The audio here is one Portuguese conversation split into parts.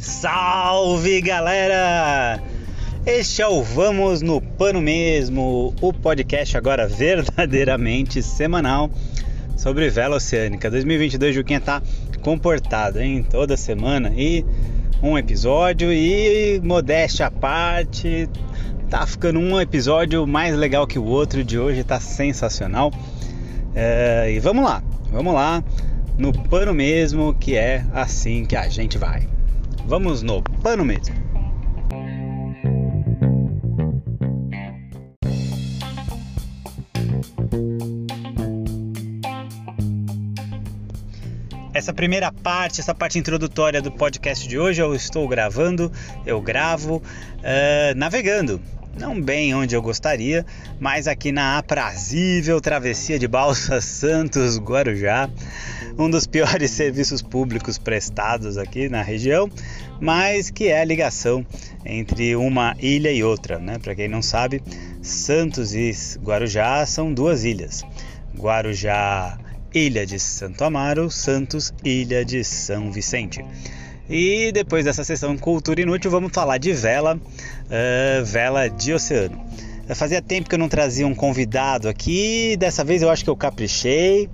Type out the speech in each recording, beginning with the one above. Salve, galera! Este é o Vamos no Pano Mesmo, o podcast agora verdadeiramente semanal sobre vela oceânica. 2022, Juquinha tá comportado, hein? Toda semana aí, um episódio e, modéstia à parte, tá ficando um episódio mais legal que o outro de hoje, tá sensacional. E vamos lá, no pano mesmo, que é assim que a gente vai. Vamos no pano mesmo. Essa primeira parte, essa parte introdutória do podcast de hoje, eu gravo navegando. Não bem onde eu gostaria, mas aqui na aprazível Travessia de Balsa Santos Guarujá, um dos piores serviços públicos prestados aqui na região, mas que é a ligação entre uma ilha e outra, né? Para quem não sabe, Santos e Guarujá são duas ilhas. Guarujá, ilha de Santo Amaro; Santos, ilha de São Vicente. E depois dessa sessão Cultura Inútil, vamos falar de vela, vela de oceano. Fazia tempo que eu não trazia um convidado aqui, dessa vez eu acho que eu caprichei,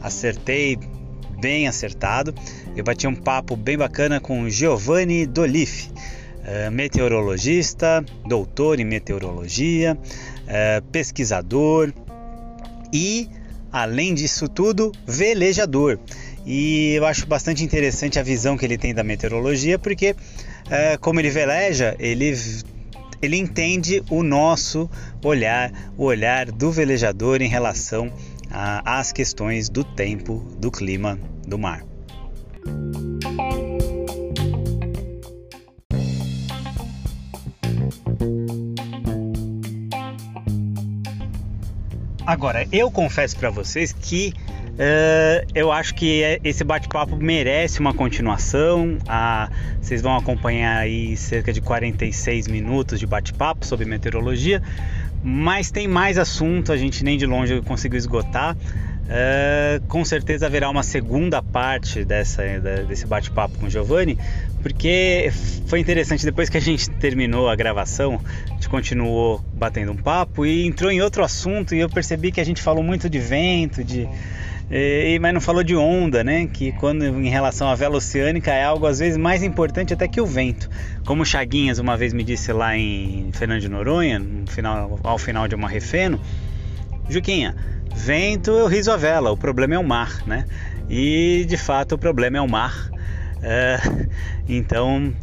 acertei, bem acertado. Eu bati um papo bem bacana com Giovanni Dolif, meteorologista, doutor em meteorologia, pesquisador e, além disso tudo, velejador. E eu acho bastante interessante a visão que ele tem da meteorologia, porque como ele veleja, ele entende o nosso olhar, o olhar do velejador em relação às questões do tempo, do clima, do mar. Agora, eu confesso para vocês que eu acho que esse bate-papo merece uma continuação. Vocês vão acompanhar aí cerca de 46 minutos de bate-papo sobre meteorologia, mas tem mais assunto, a gente nem de longe conseguiu esgotar. Com certeza haverá uma segunda parte desse bate-papo com o Giovanni, porque foi interessante. Depois que a gente terminou a gravação, a gente continuou batendo um papo e entrou em outro assunto, e eu percebi que a gente falou muito de vento, mas não falou de onda, né? Que quando em relação à vela oceânica é algo às vezes mais importante até que o vento. Como o Chaguinhas uma vez me disse lá em Fernando de Noronha, ao final de uma refeno: Juquinha, vento eu riso a vela, o problema é o mar, né? E de fato o problema é o mar. Então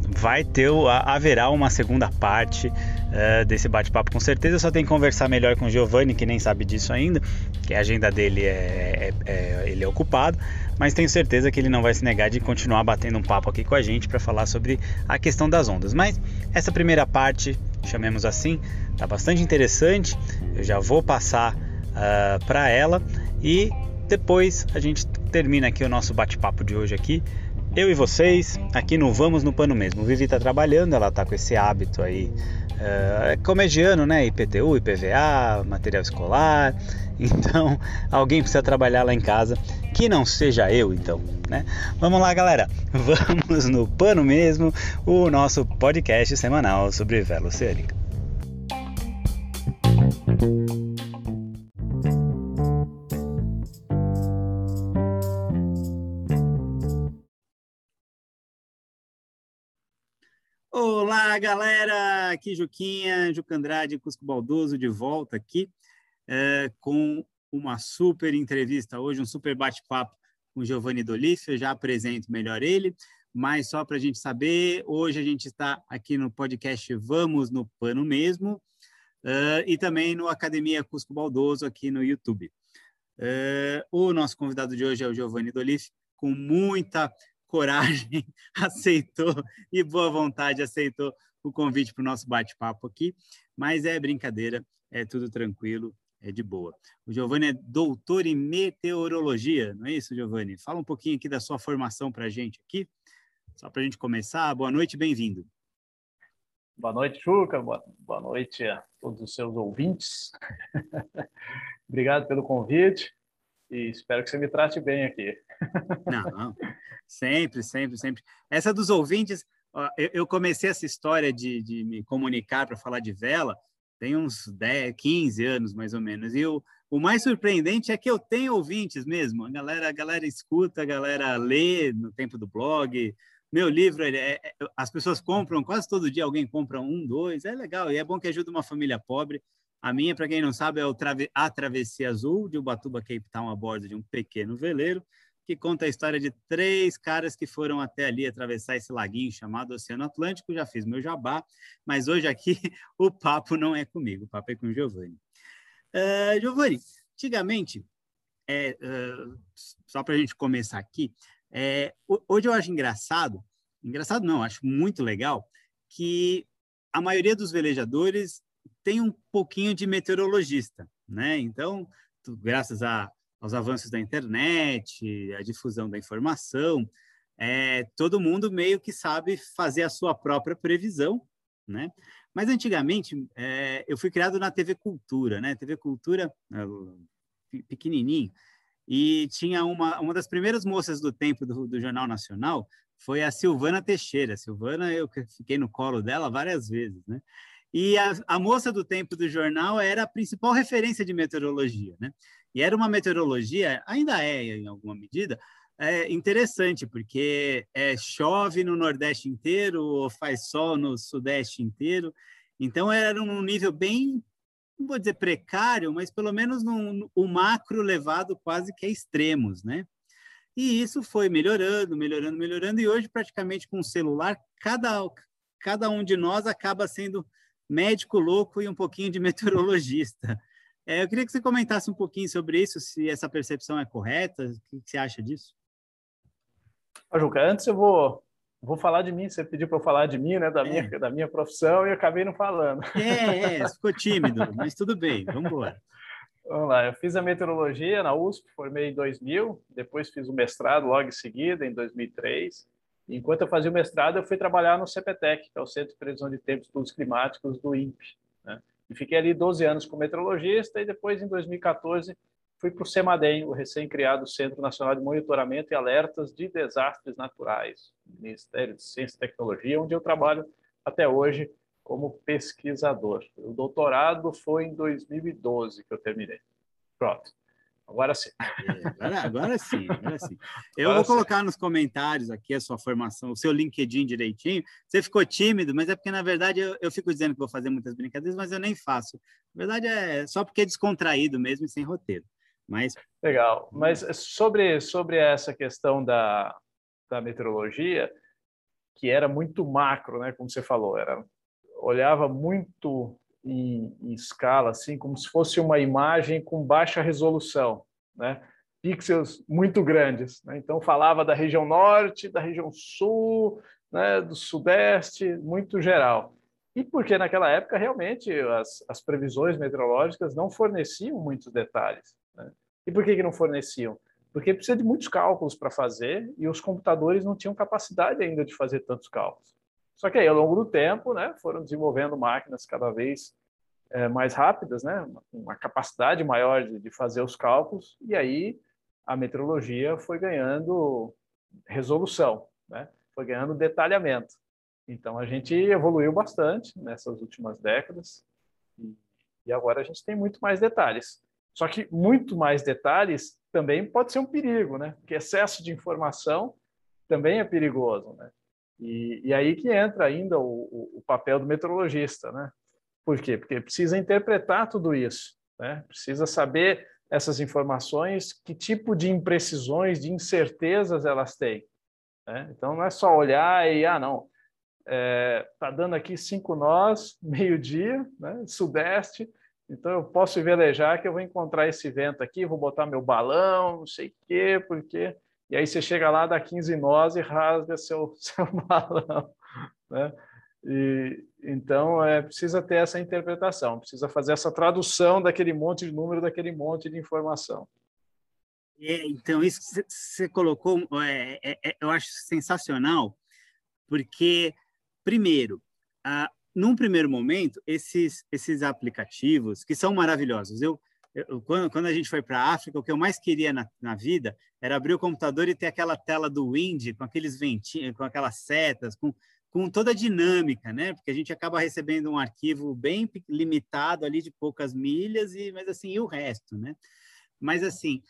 haverá uma segunda parte desse bate-papo, com certeza. Eu só tenho que conversar melhor com o Giovanni, que nem sabe disso ainda, que a agenda dele ele é ocupado, mas tenho certeza que ele não vai se negar de continuar batendo um papo aqui com a gente para falar sobre a questão das ondas. Mas essa primeira parte, chamemos assim, tá bastante interessante. Eu já vou passar para ela e depois a gente termina aqui o nosso bate-papo de hoje aqui. Eu e vocês, aqui no Vamos no Pano Mesmo. Vivi está trabalhando, ela está com esse hábito aí, comediano, né? IPTU, IPVA, material escolar. Então, alguém precisa trabalhar lá em casa, que não seja eu, então, né? Vamos lá, galera. Vamos no Pano Mesmo, o nosso podcast semanal sobre vela oceânica. Olá, galera! Aqui Juquinha, Juca Andrade, Cusco Baldoso, de volta aqui com uma super entrevista hoje, um super bate-papo com o Giovanni Dolif. Eu já apresento melhor ele, mas só para a gente saber, hoje a gente está aqui no podcast Vamos no Pano Mesmo e também no Academia Cusco Baldoso aqui no YouTube. O nosso convidado de hoje é o Giovanni Dolif, com muita coragem, aceitou, e boa vontade, aceitou o convite para o nosso bate-papo aqui, mas é brincadeira, é tudo tranquilo, é de boa. O Giovanni é doutor em meteorologia, não é isso, Giovanni? Fala um pouquinho aqui da sua formação para a gente aqui, só para a gente começar. Boa noite, bem-vindo. Boa noite, Juca, boa noite a todos os seus ouvintes. Obrigado pelo convite. e espero que você me trate bem aqui. Não, sempre, sempre, sempre. Essa dos ouvintes, eu comecei essa história de me comunicar para falar de vela tem uns 10, 15 anos, mais ou menos. E o mais surpreendente é que eu tenho ouvintes mesmo. A galera escuta, a galera lê no tempo do blog. Meu livro, as pessoas compram, quase todo dia alguém compra um, dois. É legal, e é bom que ajuda uma família pobre. A minha, para quem não sabe, é a Travessia Azul, de Ubatuba Cape Town, a bordo de um pequeno veleiro, que conta a história de 3 caras que foram até ali atravessar esse laguinho chamado Oceano Atlântico. Já fiz meu jabá, mas hoje aqui o papo não é comigo, o papo é com o Giovanni. Giovanni, antigamente, só para a gente começar aqui, hoje eu acho engraçado não, acho muito legal, que a maioria dos velejadores tem um pouquinho de meteorologista, né? Então, graças aos avanços da internet, a difusão da informação, todo mundo meio que sabe fazer a sua própria previsão, né? Mas antigamente, eu fui criado na TV Cultura, né? TV Cultura, pequenininho, e tinha uma das primeiras moças do tempo do Jornal Nacional, foi a Silvana Teixeira. Silvana, eu fiquei no colo dela várias vezes, né? E a moça do tempo do jornal era a principal referência de meteorologia, né? E era uma meteorologia, ainda é em alguma medida, interessante, porque chove no Nordeste inteiro, ou faz sol no Sudeste inteiro. Então, era um nível bem, não vou dizer precário, mas pelo menos o macro levado quase que a extremos, né? E isso foi melhorando, melhorando, melhorando. E hoje, praticamente, com o celular, cada um de nós acaba sendo médico louco e um pouquinho de meteorologista. Eu queria que você comentasse um pouquinho sobre isso, se essa percepção é correta, o que você acha disso? Juca, antes eu vou falar de mim, você pediu para eu falar de mim, né, da minha profissão, e eu acabei não falando. Ficou tímido, mas tudo bem, vamos embora. Vamos lá, eu fiz a meteorologia na USP, formei em 2000, depois fiz o mestrado logo em seguida, em 2003. Enquanto eu fazia o mestrado, eu fui trabalhar no CPTEC, que é o Centro de Previsão de Tempo e Estudos Climáticos do INPE, né? E fiquei ali 12 anos como meteorologista e depois, em 2014, fui para o Cemaden, o recém-criado Centro Nacional de Monitoramento e Alertas de Desastres Naturais, Ministério de Ciência e Tecnologia, onde eu trabalho até hoje como pesquisador. O doutorado foi em 2012 que eu terminei. Pronto. Agora sim. Agora sim. Eu vou colocar nos comentários aqui a sua formação, o seu LinkedIn direitinho. Você ficou tímido, mas é porque, na verdade, eu fico dizendo que vou fazer muitas brincadeiras, mas eu nem faço. Na verdade, é só porque é descontraído mesmo e sem roteiro. Mas... Legal. Mas sobre essa questão da meteorologia, que era muito macro, né, como você falou, olhava muito... Em escala, assim, como se fosse uma imagem com baixa resolução, né? Pixels muito grandes, né? Então, falava da região norte, da região sul, né? Do sudeste, muito geral. E porque naquela época, realmente, as previsões meteorológicas não forneciam muitos detalhes, né? E por que não forneciam? Porque precisa de muitos cálculos para fazer e os computadores não tinham capacidade ainda de fazer tantos cálculos. Só que aí, ao longo do tempo, né, foram desenvolvendo máquinas cada vez mais rápidas, né, uma capacidade maior de fazer os cálculos, e aí a meteorologia foi ganhando resolução, né, foi ganhando detalhamento. Então, a gente evoluiu bastante nessas últimas décadas, e agora a gente tem muito mais detalhes. Só que muito mais detalhes também pode ser um perigo, né, porque excesso de informação também é perigoso, né? E aí que entra ainda o papel do meteorologista, né? Por quê? Porque precisa interpretar tudo isso, né? Precisa saber essas informações, que tipo de imprecisões, de incertezas elas têm, né? Então, não é só olhar e, não, tá dando aqui 5 nós, meio-dia, né? Sudeste, então eu posso velejar que eu vou encontrar esse vento aqui, vou botar meu balão, não sei o quê, porque... E aí você chega lá, dá 15 nós e rasga seu balão, né? Então, precisa ter essa interpretação, precisa fazer essa tradução daquele monte de número, daquele monte de informação. Então, isso que você colocou, eu acho sensacional, porque, primeiro, num primeiro momento, esses aplicativos, que são maravilhosos, Quando a gente foi para a África, o que eu mais queria na vida era abrir o computador e ter aquela tela do Windy, com aqueles ventinhos, com aquelas setas, com toda a dinâmica, né? Porque a gente acaba recebendo um arquivo bem limitado ali de poucas milhas, mas assim, e o resto, né? Mas assim,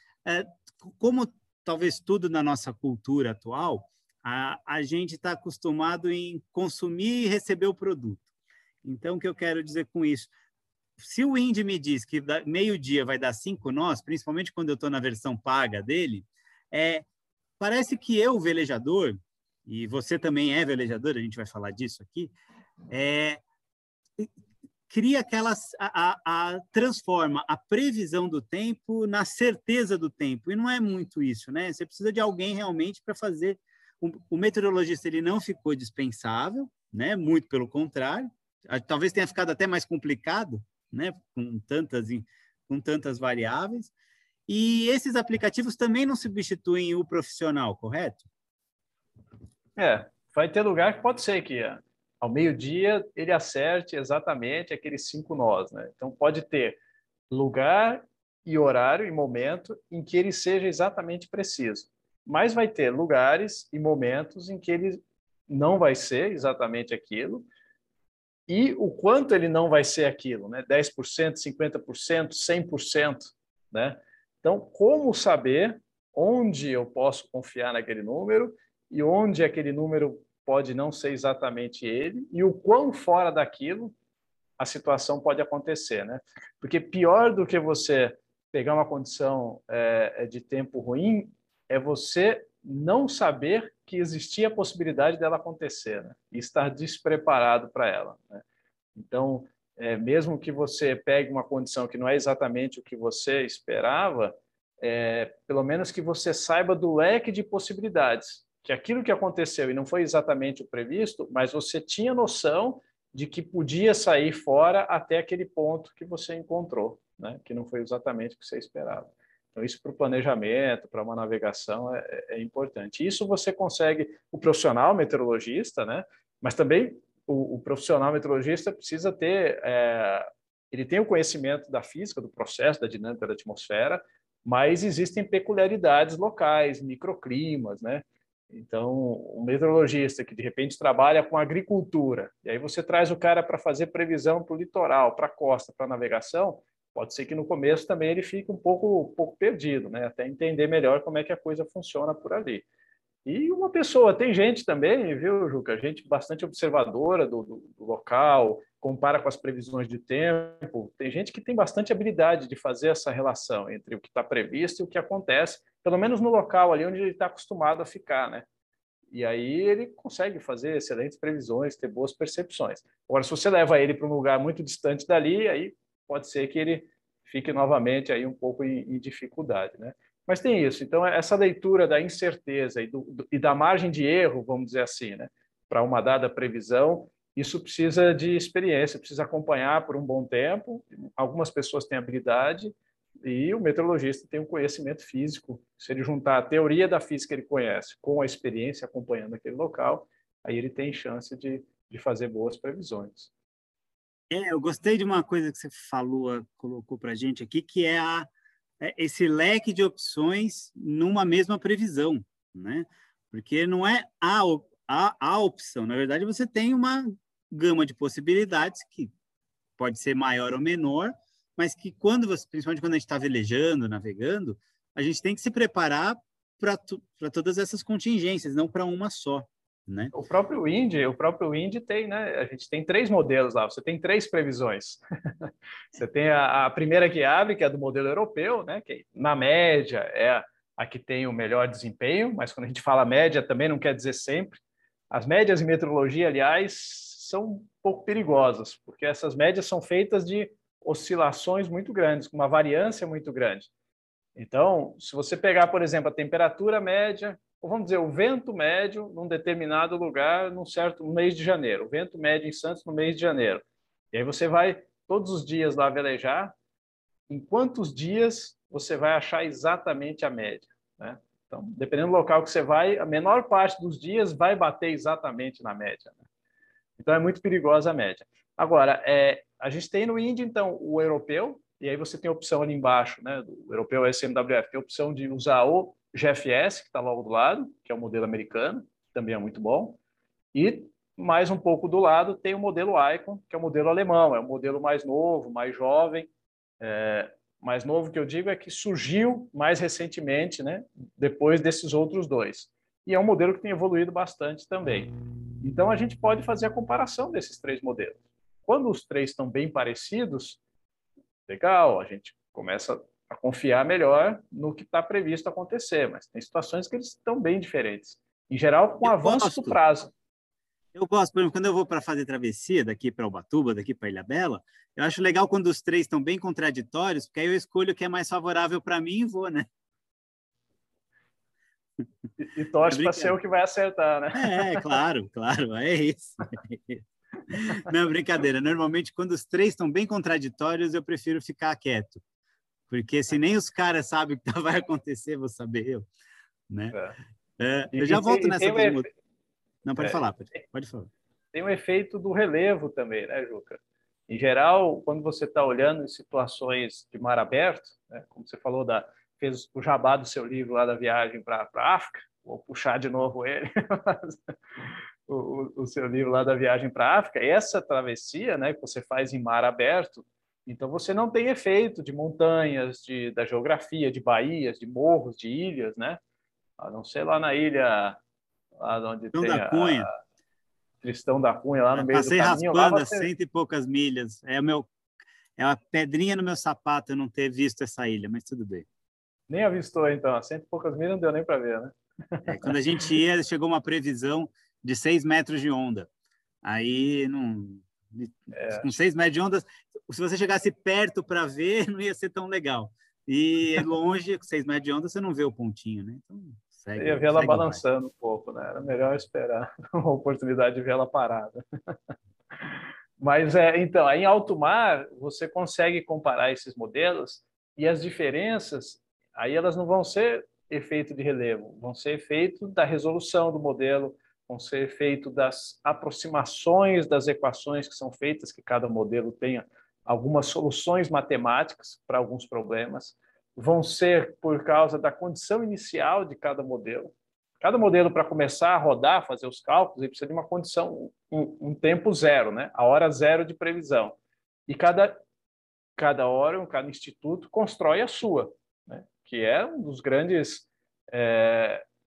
como talvez tudo na nossa cultura atual, a gente está acostumado em consumir e receber o produto. Então, o que eu quero dizer com isso? Se o Windy me diz que meio-dia vai dar 5 nós, principalmente quando eu estou na versão paga dele, parece que eu, velejador, e você também é velejador, a gente vai falar disso aqui, cria aquelas, transforma a previsão do tempo na certeza do tempo, e não é muito isso, né? Você precisa de alguém realmente para fazer. O meteorologista, ele não ficou dispensável, né? Muito pelo contrário, talvez tenha ficado até mais complicado, né? Com tantas variáveis, e esses aplicativos também não substituem o profissional, correto? Vai ter lugar que pode ser que ao meio-dia ele acerte exatamente aqueles 5 nós, né? Então pode ter lugar e horário e momento em que ele seja exatamente preciso, mas vai ter lugares e momentos em que ele não vai ser exatamente aquilo, e o quanto ele não vai ser aquilo, né? 10%, 50%, 100%, né? Então, como saber onde eu posso confiar naquele número e onde aquele número pode não ser exatamente ele, e o quão fora daquilo a situação pode acontecer, né? Porque pior do que você pegar uma condição de tempo ruim é você não saber que existia a possibilidade dela acontecer, né? E estar despreparado para ela, né? Então, mesmo que você pegue uma condição que não é exatamente o que você esperava, pelo menos que você saiba do leque de possibilidades, que aquilo que aconteceu e não foi exatamente o previsto, mas você tinha noção de que podia sair fora até aquele ponto que você encontrou, né? Que não foi exatamente o que você esperava. Então, isso para o planejamento, para uma navegação, é importante. Isso você consegue, o profissional meteorologista, né? Mas também o profissional meteorologista precisa ter, ele tem o conhecimento da física, do processo, da dinâmica da atmosfera, mas existem peculiaridades locais, microclimas, né? Então, um meteorologista que, de repente, trabalha com agricultura, e aí você traz o cara para fazer previsão para o litoral, para a costa, para a navegação, pode ser que no começo também ele fique um pouco perdido, né? Até entender melhor como é que a coisa funciona por ali. E uma pessoa, tem gente também, viu, Juca? Gente bastante observadora do local, compara com as previsões de tempo. Tem gente que tem bastante habilidade de fazer essa relação entre o que está previsto e o que acontece, pelo menos no local ali onde ele está acostumado a ficar, né? E aí ele consegue fazer excelentes previsões, ter boas percepções. Agora, se você leva ele para um lugar muito distante dali, aí pode ser que ele fique novamente aí um pouco em dificuldade, né? Mas tem isso. Então, essa leitura da incerteza e da margem de erro, vamos dizer assim, né, para uma dada previsão, isso precisa de experiência, precisa acompanhar por um bom tempo. Algumas pessoas têm habilidade e o meteorologista tem um conhecimento físico. Se ele juntar a teoria da física que ele conhece com a experiência acompanhando aquele local, aí ele tem chance de fazer boas previsões. Eu gostei de uma coisa que você falou, colocou para a gente aqui, que é esse leque de opções numa mesma previsão, né? Porque não é a opção, na verdade você tem uma gama de possibilidades que pode ser maior ou menor, mas que quando você, principalmente quando a gente está velejando, navegando, a gente tem que se preparar para todas essas contingências, não para uma só, né? O próprio Windy tem, né? A gente tem 3 modelos lá, você tem 3 previsões. Você tem a primeira que abre, que é do modelo europeu, né? Que na média é a que tem o melhor desempenho, mas quando a gente fala média também não quer dizer sempre. As médias em meteorologia, aliás, são um pouco perigosas, porque essas médias são feitas de oscilações muito grandes, com uma variância muito grande. Então, se você pegar, por exemplo, a temperatura média, ou vamos dizer, o vento médio num determinado lugar, num certo mês de janeiro. O vento médio em Santos no mês de janeiro. E aí você vai todos os dias lá velejar. Em quantos dias você vai achar exatamente a média, né? Então, dependendo do local que você vai, a menor parte dos dias vai bater exatamente na média, né? Então, é muito perigosa a média. Agora, a gente tem no Windy, então, o europeu, E aí você tem a opção ali embaixo, né, do europeu ECMWF, tem a opção de usar o GFS, que está logo do lado, que é o modelo americano, que também é muito bom. E mais um pouco do lado tem o modelo Icon, que é o modelo alemão, é um modelo mais novo, mais jovem. Mais novo que eu digo é que surgiu mais recentemente, né, depois desses outros dois. E é um modelo que tem evoluído bastante também. Então, a gente pode fazer a comparação desses três modelos. Quando os três estão bem parecidos, legal, a gente começa a confiar melhor no que está previsto acontecer, mas tem situações que eles estão bem diferentes. Em geral, com o avanço do prazo. Eu gosto, por exemplo, quando eu vou para fazer travessia daqui para Ubatuba, daqui para Ilhabela, eu acho legal quando os três estão bem contraditórios, porque aí eu escolho o que é mais favorável para mim e vou, né? E torce para ser o que vai acertar, né? É, claro, claro, é isso. Não, brincadeira. Normalmente, quando os três estão bem contraditórios, eu prefiro ficar quieto. Porque se nem os caras sabem o que vai acontecer, vou saber eu. Né? Eu já volto nessa pergunta. Não, pode falar, pode falar. Tem um efeito do relevo também, né, Juca? Em geral, quando você está olhando em situações de mar aberto, né, como você falou da... fez o jabá do seu livro lá da viagem para a África, vou puxar de novo ele, o seu livro lá da viagem para a África, essa travessia, né, que você faz em mar aberto, então você não tem efeito de montanhas, da geografia, de baías, de morros, de ilhas, né? A não ser lá na ilha, lá onde tem a... Tristão da Cunha, lá no meio do caminho. Passei raspando a 100 e poucas milhas, é uma pedrinha no meu sapato eu não ter visto essa ilha, mas tudo bem. Nem avistou, então. A 100 e poucas milhas não deu nem para ver, né? Quando a gente ia, chegou uma previsão de 6 metros de onda. Aí, com 6 metros de onda, se você chegasse perto para ver, não ia ser tão legal. E longe, com 6 metros de onda, você não vê o pontinho, né? Então, segue, ia ver ela balançando um pouco, né? Era melhor esperar uma oportunidade de ver ela parada. Mas, então, aí em alto mar, você consegue comparar esses modelos e as diferenças... Aí elas não vão ser efeito de relevo, vão ser efeito da resolução do modelo, vão ser efeito das aproximações das equações que são feitas, que cada modelo tenha algumas soluções matemáticas para alguns problemas, vão ser por causa da condição inicial de cada modelo. Cada modelo, para começar a rodar, fazer os cálculos, ele precisa de uma condição, um tempo zero, né? A hora zero de previsão. E cada hora, cada instituto constrói a sua, né? Que é um dos grandes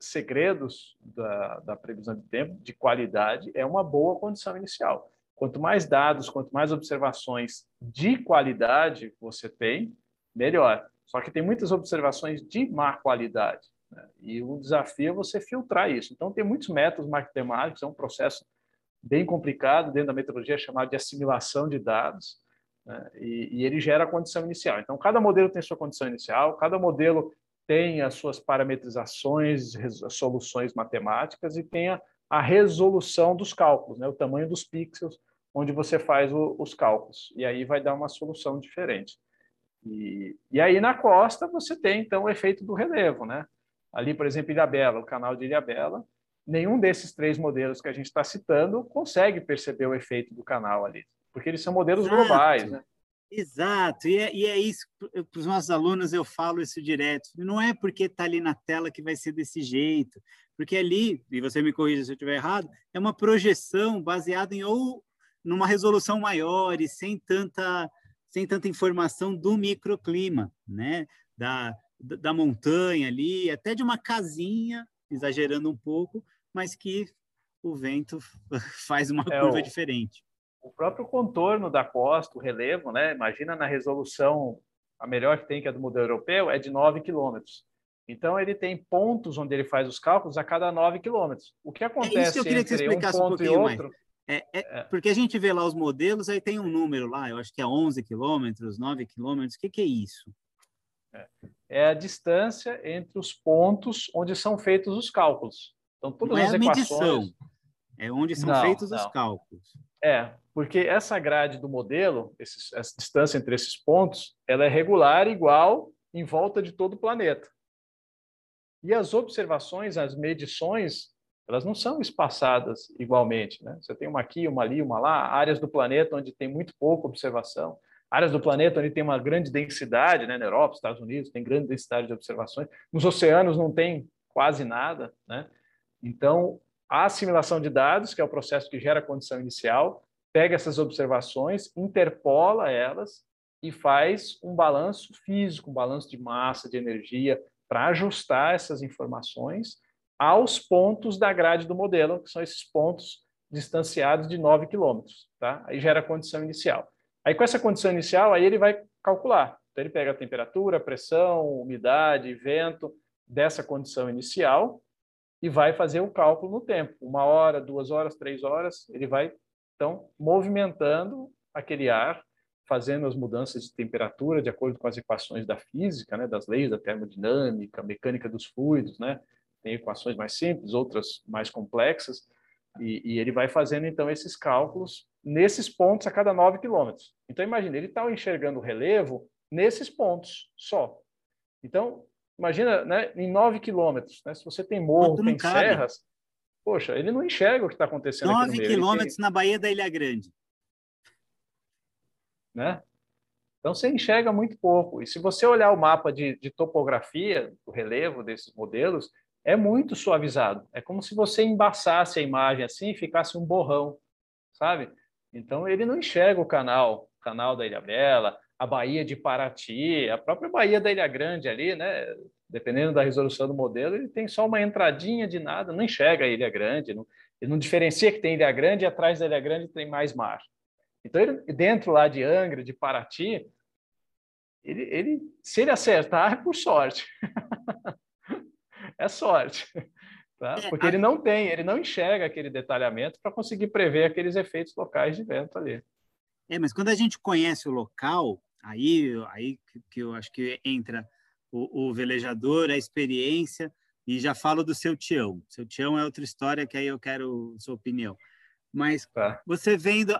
segredos da previsão de tempo, de qualidade, é uma boa condição inicial. Quanto mais dados, quanto mais observações de qualidade você tem, melhor. Só que tem muitas observações de má qualidade, né? E o desafio é você filtrar isso. Então, tem muitos métodos matemáticos, é um processo bem complicado dentro da metodologia chamado de assimilação de dados, né? E ele gera a condição inicial. Então, cada modelo tem sua condição inicial, cada modelo tem as suas parametrizações, as soluções matemáticas e tem a resolução dos cálculos, né? O tamanho dos pixels onde você faz os cálculos. E aí vai dar uma solução diferente. E aí, na costa, você tem, então, o efeito do relevo, né? Ali, por exemplo, Ilhabela, o canal de Ilhabela, nenhum desses três modelos que a gente está citando consegue perceber o efeito do canal ali, porque eles são modelos globais, né? Exato, e é isso, para os nossos alunos eu falo isso direto, não é porque está ali na tela que vai ser desse jeito, porque ali, e você me corrija se eu estiver errado, é uma projeção baseada em ou numa resolução maior e sem tanta informação do microclima, né? Da montanha ali, até de uma casinha, exagerando um pouco, mas que o vento faz uma curva diferente. O próprio contorno da costa, o relevo, né? Imagina na resolução, a melhor que tem, que é do modelo europeu, é de 9 quilômetros. Então, ele tem pontos onde ele faz os cálculos a cada 9 quilômetros. O que acontece isso que eu queria que você explicasse um pouquinho outro, mais. Porque a gente vê lá os modelos, aí tem um número lá, eu acho que é 11 quilômetros, 9 quilômetros, o que é isso? É a distância entre os pontos onde são feitos os cálculos. Então, todas as equações... Medição. É onde são feitos os cálculos. Porque essa grade do modelo, essa distância entre esses pontos, ela é regular, igual, em volta de todo o planeta. E as observações, as medições, elas não são espaçadas igualmente, né? Você tem uma aqui, uma ali, uma lá, áreas do planeta onde tem muito pouca observação, áreas do planeta onde tem uma grande densidade, né? Na Europa, Estados Unidos, tem grande densidade de observações. Nos oceanos não tem quase nada, né? Então, a assimilação de dados, que é o processo que gera a condição inicial, pega essas observações, interpola elas e faz um balanço físico, um balanço de massa, de energia, para ajustar essas informações aos pontos da grade do modelo, que são esses pontos distanciados de 9 quilômetros, tá? Aí gera a condição inicial. Aí, com essa condição inicial, aí ele vai calcular. Então, ele pega a temperatura, pressão, umidade, vento dessa condição inicial e vai fazer o cálculo no tempo. 1 hora, 2 horas, 3 horas, ele vai, então, movimentando aquele ar, fazendo as mudanças de temperatura de acordo com as equações da física, né, das leis da termodinâmica, mecânica dos fluidos, né? Tem equações mais simples, outras mais complexas, e ele vai fazendo, então, esses cálculos nesses pontos a cada 9 quilômetros. Então, imagina, ele está enxergando o relevo nesses pontos só. Então, imagina, né, em 9 quilômetros, né, se você tem morro, tem serras, poxa, ele não enxerga o que está acontecendo aqui no meio. 9 quilômetros na Baía da Ilha Grande. Né? Então, você enxerga muito pouco. E se você olhar o mapa de topografia, o relevo desses modelos, é muito suavizado. É como se você embaçasse a imagem assim e ficasse um borrão, sabe? Então, ele não enxerga o canal da Ilha Bela, a Baía de Paraty, a própria Baía da Ilha Grande ali, né? Dependendo da resolução do modelo, ele tem só uma entradinha de nada, não enxerga a Ilha Grande, não, ele não diferencia que tem Ilha Grande e atrás da Ilha Grande tem mais mar. Então, ele, dentro lá de Angra, de Paraty, se ele acertar, é por sorte. É sorte, tá? Porque ele não enxerga aquele detalhamento para conseguir prever aqueles efeitos locais de vento ali. É, mas quando a gente conhece o local, aí que eu acho que entra o velejador, a experiência, e já falo do seu Tião. Seu Tião é outra história que aí eu quero sua opinião. Mas tá. Você vendo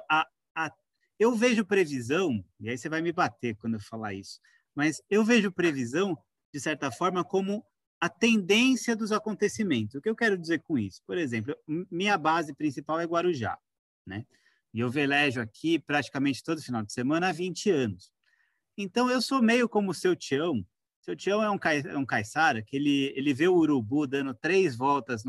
eu vejo previsão, e aí você vai me bater quando eu falar isso, mas eu vejo previsão, de certa forma, como a tendência dos acontecimentos. O que eu quero dizer com isso? Por exemplo, minha base principal é Guarujá, né? E eu velejo aqui praticamente todo final de semana há 20 anos. Então, eu sou meio como o seu Tião. Seu Tião é um caiçara que ele vê o urubu dando 3 voltas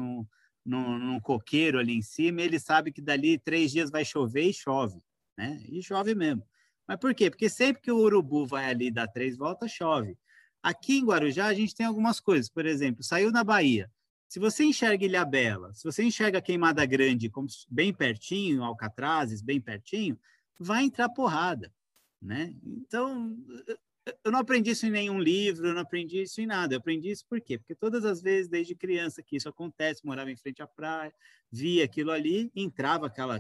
num coqueiro ali em cima, e ele sabe que dali 3 dias vai chover, e chove, né? E chove mesmo. Mas por quê? Porque sempre que o urubu vai ali dar 3 voltas, chove. Aqui em Guarujá, a gente tem algumas coisas. Por exemplo, saiu na Bahia. Se você enxerga Ilhabela, se você enxerga Queimada Grande como bem pertinho, Alcatrazes bem pertinho, vai entrar porrada, né? Então, eu não aprendi isso em nenhum livro, eu não aprendi isso em nada. Eu aprendi isso por quê? Porque todas as vezes, desde criança, que isso acontece, morava em frente à praia, via aquilo ali, entrava aquela...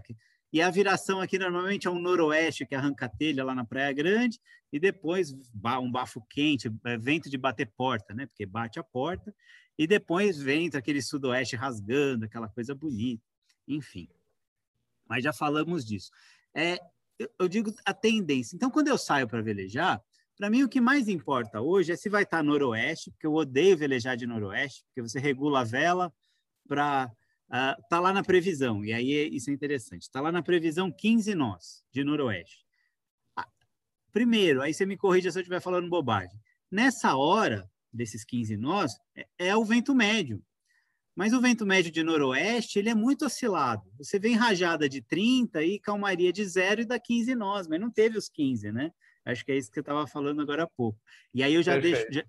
E a viração aqui normalmente é um noroeste que arranca a telha lá na Praia Grande e depois um bafo quente, vento de bater porta, né? Porque bate a porta e depois vento aquele sudoeste rasgando, aquela coisa bonita, enfim. Mas já falamos disso. Eu digo a tendência. Então, quando eu saio para velejar, para mim o que mais importa hoje é se vai estar noroeste, porque eu odeio velejar de noroeste, porque você regula a vela para... Está lá na previsão, e aí isso é interessante. Está lá na previsão 15 nós, de noroeste. Primeiro, aí você me corrija se eu estiver falando bobagem. Nessa hora, desses 15 nós, é o vento médio. Mas o vento médio de noroeste, ele é muito oscilado. Você vem rajada de 30 e calmaria de 0 e dá 15 nós, mas não teve os 15, né? Acho que é isso que eu estava falando agora há pouco. E aí eu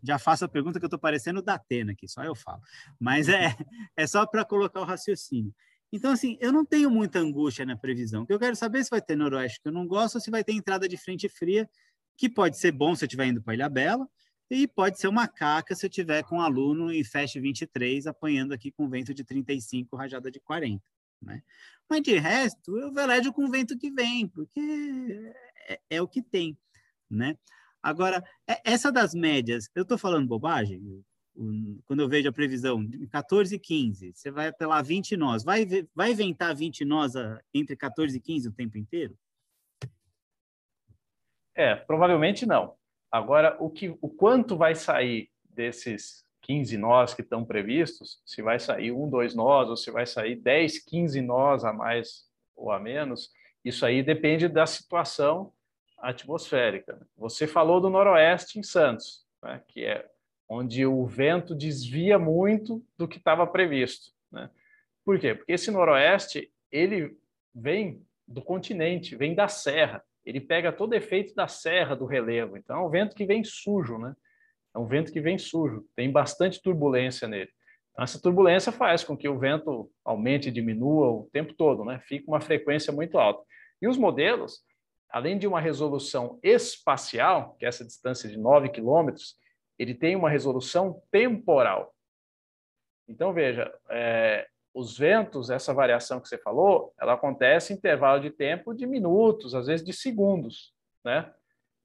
já faço a pergunta que eu estou parecendo da Atena aqui, só eu falo. Mas é só para colocar o raciocínio. Então, assim, eu não tenho muita angústia na previsão. O que eu quero saber é se vai ter noroeste que eu não gosto ou se vai ter entrada de frente fria, que pode ser bom se eu estiver indo para Ilhabela e pode ser uma caca se eu estiver com um aluno em Fest 23 apanhando aqui com vento de 35, rajada de 40. Né? Mas, de resto, eu velejo com o vento que vem, porque é o que tem. Né? Agora, essa das médias, eu estou falando bobagem? Quando eu vejo a previsão, 14 e 15, você vai apelar 20 nós. Vai ventar 20 nós entre 14 e 15 o tempo inteiro? Provavelmente não. Agora, o quanto vai sair desses 15 nós que estão previstos, se vai sair 1, 2 nós, ou se vai sair 10, 15 nós a mais ou a menos, isso aí depende da situação atmosférica. Você falou do noroeste em Santos, né, que é onde o vento desvia muito do que estava previsto, né? Por quê? Porque esse noroeste, ele vem do continente, vem da serra. Ele pega todo efeito da serra, do relevo. Então, é um vento que vem sujo, né? É um vento que vem sujo. Tem bastante turbulência nele. Então, essa turbulência faz com que o vento aumente e diminua o tempo todo, né? Fica uma frequência muito alta. E os modelos, além de uma resolução espacial, que é essa distância de 9 quilômetros, ele tem uma resolução temporal. Então, veja, os ventos, essa variação que você falou, ela acontece em intervalo de tempo de minutos, às vezes de segundos, né?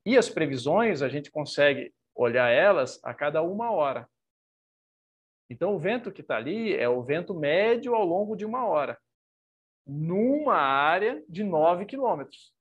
E as previsões, a gente consegue olhar elas a cada uma hora. Então, o vento que está ali é o vento médio ao longo de uma hora, numa área de 9 quilômetros.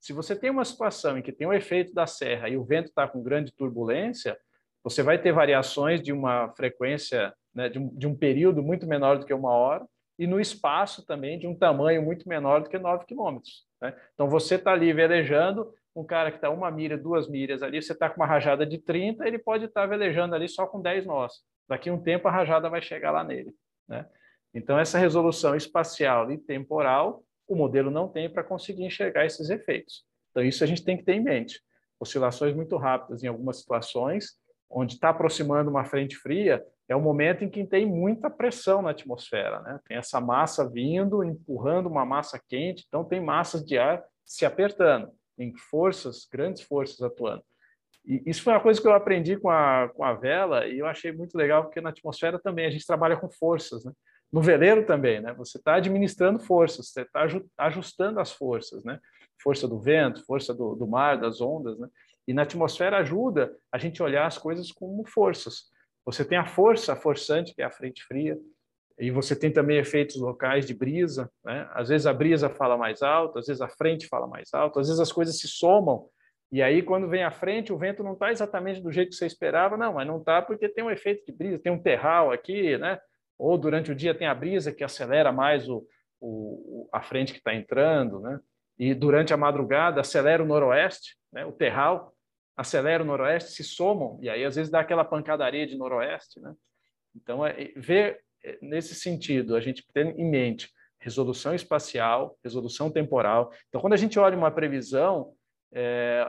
Se você tem uma situação em que tem o efeito da serra e o vento está com grande turbulência, você vai ter variações de uma frequência, né, de um período muito menor do que uma hora, e no espaço também de um tamanho muito menor do que 9 quilômetros. Né? Então, você está ali velejando, um cara que está uma milha, 2 milhas ali, você está com uma rajada de 30, ele pode estar velejando ali só com 10 nós. Daqui a um tempo, a rajada vai chegar lá nele. Né? Então, essa resolução espacial e temporal, o modelo não tem para conseguir enxergar esses efeitos. Então, isso a gente tem que ter em mente. Oscilações muito rápidas em algumas situações, onde está aproximando uma frente fria, é o momento em que tem muita pressão na atmosfera, né? Tem essa massa vindo, empurrando uma massa quente, então tem massas de ar se apertando, tem forças, grandes forças atuando. E isso foi uma coisa que eu aprendi com a vela e eu achei muito legal, porque na atmosfera também a gente trabalha com forças, né? No veleiro também, né? Você está administrando forças, você está ajustando as forças, né? Força do vento, força do mar, das ondas, né? E na atmosfera ajuda a gente olhar as coisas como forças. Você tem a força forçante, que é a frente fria, e você tem também efeitos locais de brisa, né? Às vezes a brisa fala mais alto, às vezes a frente fala mais alto, às vezes as coisas se somam, e aí quando vem a frente, o vento não está exatamente do jeito que você esperava, não, mas não está porque tem um efeito de brisa, tem um terral aqui, né? Ou durante o dia tem a brisa que acelera mais a frente que está entrando, né? E durante a madrugada acelera o noroeste, né? O terral acelera o noroeste, se somam, e aí às vezes dá aquela pancadaria de noroeste, né? Então, ver nesse sentido, a gente tem em mente resolução espacial, resolução temporal. Então, quando a gente olha uma previsão,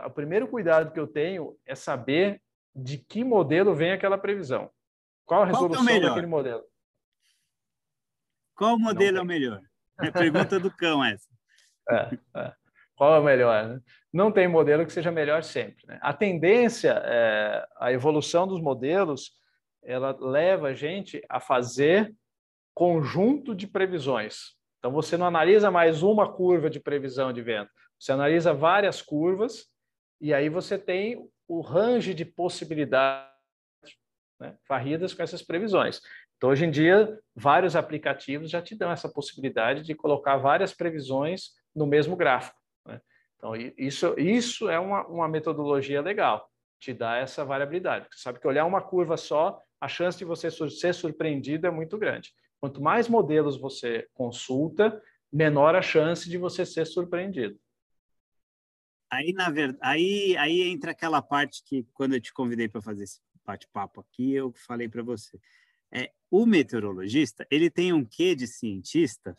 o primeiro cuidado que eu tenho é saber de que modelo vem aquela previsão. Qual a resolução daquele modelo? Qual modelo é o melhor? É a pergunta do cão essa. Qual é o melhor, né? Não tem modelo que seja melhor sempre, né? A tendência, a evolução dos modelos, ela leva a gente a fazer conjunto de previsões. Então, você não analisa mais uma curva de previsão de vento, você analisa várias curvas e aí você tem o range de possibilidades, né, varridas com essas previsões. Então, hoje em dia, vários aplicativos já te dão essa possibilidade de colocar várias previsões no mesmo gráfico. Então, isso é uma metodologia legal, te dá essa variabilidade. Você sabe que olhar uma curva só, a chance de você ser surpreendido é muito grande. Quanto mais modelos você consulta, menor a chance de você ser surpreendido. Aí, na verdade, aí entra aquela parte que, quando eu te convidei para fazer esse bate-papo aqui, eu falei para você. O meteorologista, ele tem um quê de cientista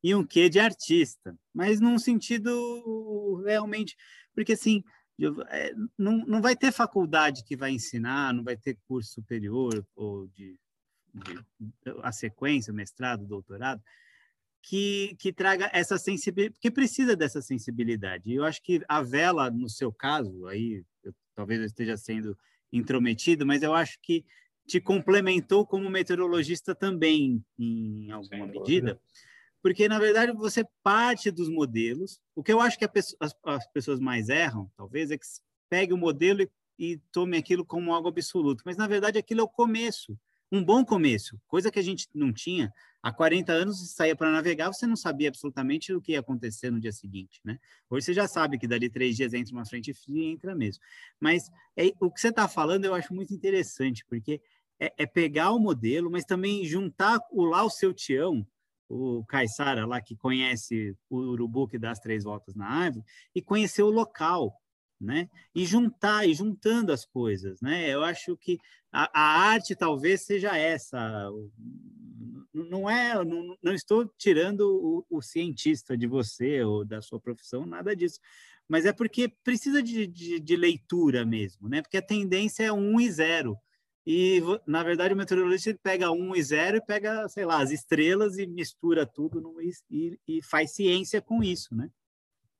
e um quê de artista, mas num sentido realmente... Porque, assim, não vai ter faculdade que vai ensinar, não vai ter curso superior ou a sequência, mestrado, doutorado, que traga essa sensibilidade, porque precisa dessa sensibilidade. E eu acho que a vela, no seu caso, aí talvez eu esteja sendo intrometido, mas eu acho que te complementou como meteorologista também, em alguma medida, porque, na verdade, você parte dos modelos. O que eu acho que as pessoas mais erram, talvez, é que pegue o modelo e tome aquilo como algo absoluto. Mas, na verdade, aquilo é o começo, um bom começo, coisa que a gente não tinha. Há 40 anos, você saía para navegar, você não sabia absolutamente o que ia acontecer no dia seguinte, né? Hoje você já sabe que dali 3 dias entra uma frente fria e entra mesmo. Mas o que você está falando eu acho muito interessante, porque pegar o modelo, mas também juntar o seu tião o Caiçara lá, que conhece o urubu que dá as 3 voltas na árvore, e conhecer o local, né? E juntando as coisas, né? Eu acho que a arte talvez seja essa. Não estou tirando o cientista de você ou da sua profissão, nada disso. Mas é porque precisa de leitura mesmo, né? Porque a tendência é 1 e 0. E, na verdade, o meteorologista ele pega 1 e 0 e pega, sei lá, as estrelas e mistura tudo e faz ciência com isso, né?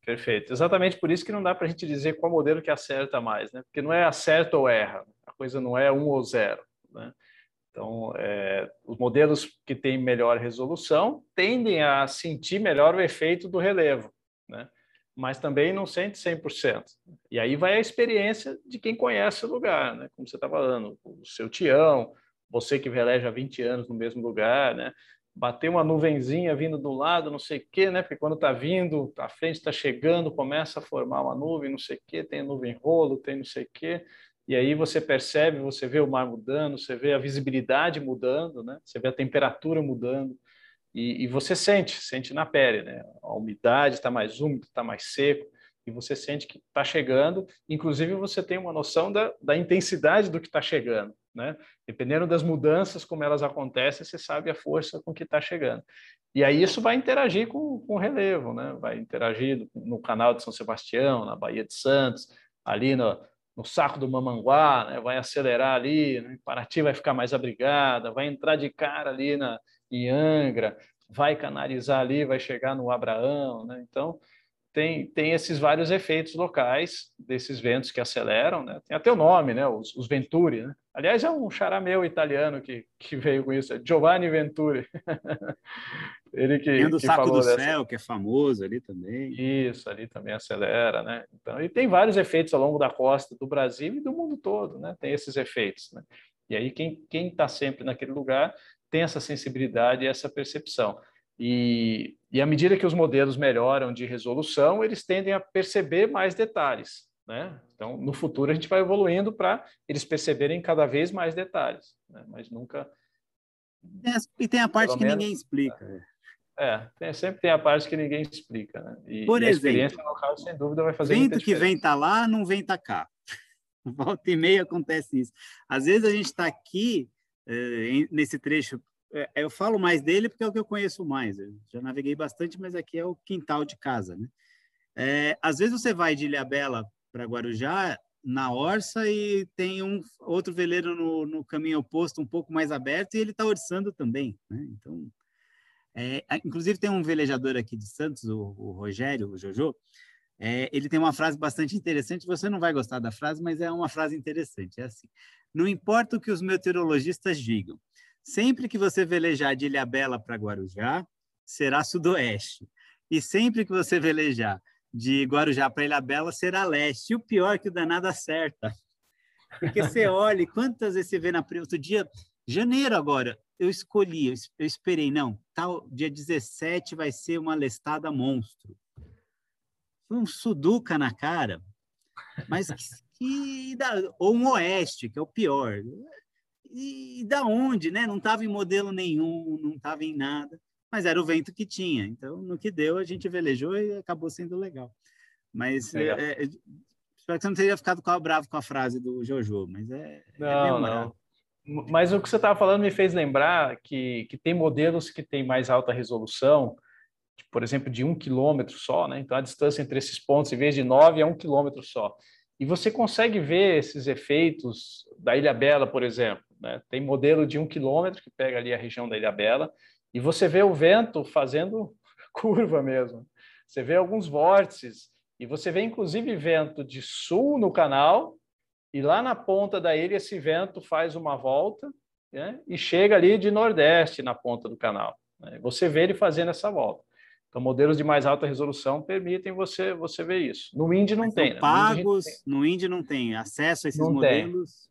Perfeito. Exatamente por isso que não dá para a gente dizer qual modelo que acerta mais, né? Porque não é acerta ou erra. A coisa não é 1 ou 0, né? Então, os modelos que têm melhor resolução tendem a sentir melhor o efeito do relevo, né? Mas também não sente 100%. E aí vai a experiência de quem conhece o lugar, né? Como você está falando, o seu tião, você que veleja há 20 anos no mesmo lugar, né? Bater uma nuvenzinha vindo do lado, não sei o quê, né? Porque quando está vindo, a frente está chegando, começa a formar uma nuvem, não sei o quê, tem nuvem rolo, tem não sei o quê, e aí você percebe, você vê o mar mudando, você vê a visibilidade mudando, né? Você vê a temperatura mudando. E você sente na pele, né? A umidade está mais úmido, está mais seco, e você sente que está chegando. Inclusive, você tem uma noção da intensidade do que está chegando, né? Dependendo das mudanças, como elas acontecem, você sabe a força com que está chegando. E aí isso vai interagir com o relevo, né? Vai interagir no canal de São Sebastião, na Baía de Santos, ali no saco do Mamanguá, né? Vai acelerar ali, né? Paraty vai ficar mais abrigada, vai entrar de cara ali em Angra, vai canalizar ali, vai chegar no Abraão, né? Então, tem esses vários efeitos locais desses ventos que aceleram, né? Tem até o nome, né? Os Venturi, né? Aliás, é um xará meu italiano que veio com isso, é Giovanni Venturi. Ele que tem do Saco falou do Céu, que é famoso ali também. Isso, ali também acelera, né? Então, e tem vários efeitos ao longo da costa do Brasil e do mundo todo, né? Tem esses efeitos, né? E aí, quem está sempre naquele lugar tem essa sensibilidade e essa percepção. E à medida que os modelos melhoram de resolução, eles tendem a perceber mais detalhes, né? Então, no futuro, a gente vai evoluindo para eles perceberem cada vez mais detalhes, né? Mas nunca... E tem a parte que ninguém explica. Sempre tem a parte que ninguém explica, né? E, por exemplo, a experiência local, sem dúvida, vai fazer muita diferença. Vento que vem tá lá, não vem tá cá. Volta e meia acontece isso. Às vezes, a gente está aqui... nesse trecho, eu falo mais dele porque é o que eu conheço mais, eu já naveguei bastante, mas aqui é o quintal de casa, né? Às vezes você vai de Ilhabela para Guarujá, na Orça, e tem outro veleiro no caminho oposto, um pouco mais aberto, e ele está orçando também, né? Então, inclusive tem um velejador aqui de Santos, o Rogério, o Jojo, ele tem uma frase bastante interessante, você não vai gostar da frase, mas é uma frase interessante, é assim: não importa o que os meteorologistas digam, sempre que você velejar de Ilhabela para Guarujá, será sudoeste, e sempre que você velejar de Guarujá para Ilhabela, será leste, e o pior é que o danado acerta, porque você olha, quantas vezes você vê na primeira, outro dia, janeiro agora, eu esperei, tal dia 17 vai ser uma lestada monstro. Foi um suduca na cara, mas ou um oeste, que é o pior. E da onde, né? Não estava em modelo nenhum, não estava em nada, mas era o vento que tinha. Então, no que deu, a gente velejou e acabou sendo legal. Mas espero que você não tenha ficado bravo com a frase do Jojo, mas não. Mas o que você estava falando me fez lembrar que tem modelos que têm mais alta resolução, por exemplo, de 1 quilômetro só, né? Então a distância entre esses pontos, em vez de 9, é 1 quilômetro só. E você consegue ver esses efeitos da Ilhabela, por exemplo, né? Tem modelo de 1 quilômetro que pega ali a região da Ilhabela, e você vê o vento fazendo curva mesmo. Você vê alguns vórtices, e você vê inclusive vento de sul no canal, e lá na ponta da ilha esse vento faz uma volta, né? E chega ali de nordeste na ponta do canal, né? Você vê ele fazendo essa volta. Então, modelos de mais alta resolução permitem você ver isso. No Windy não tem, né? Pagos, no Windy não tem acesso a esses modelos.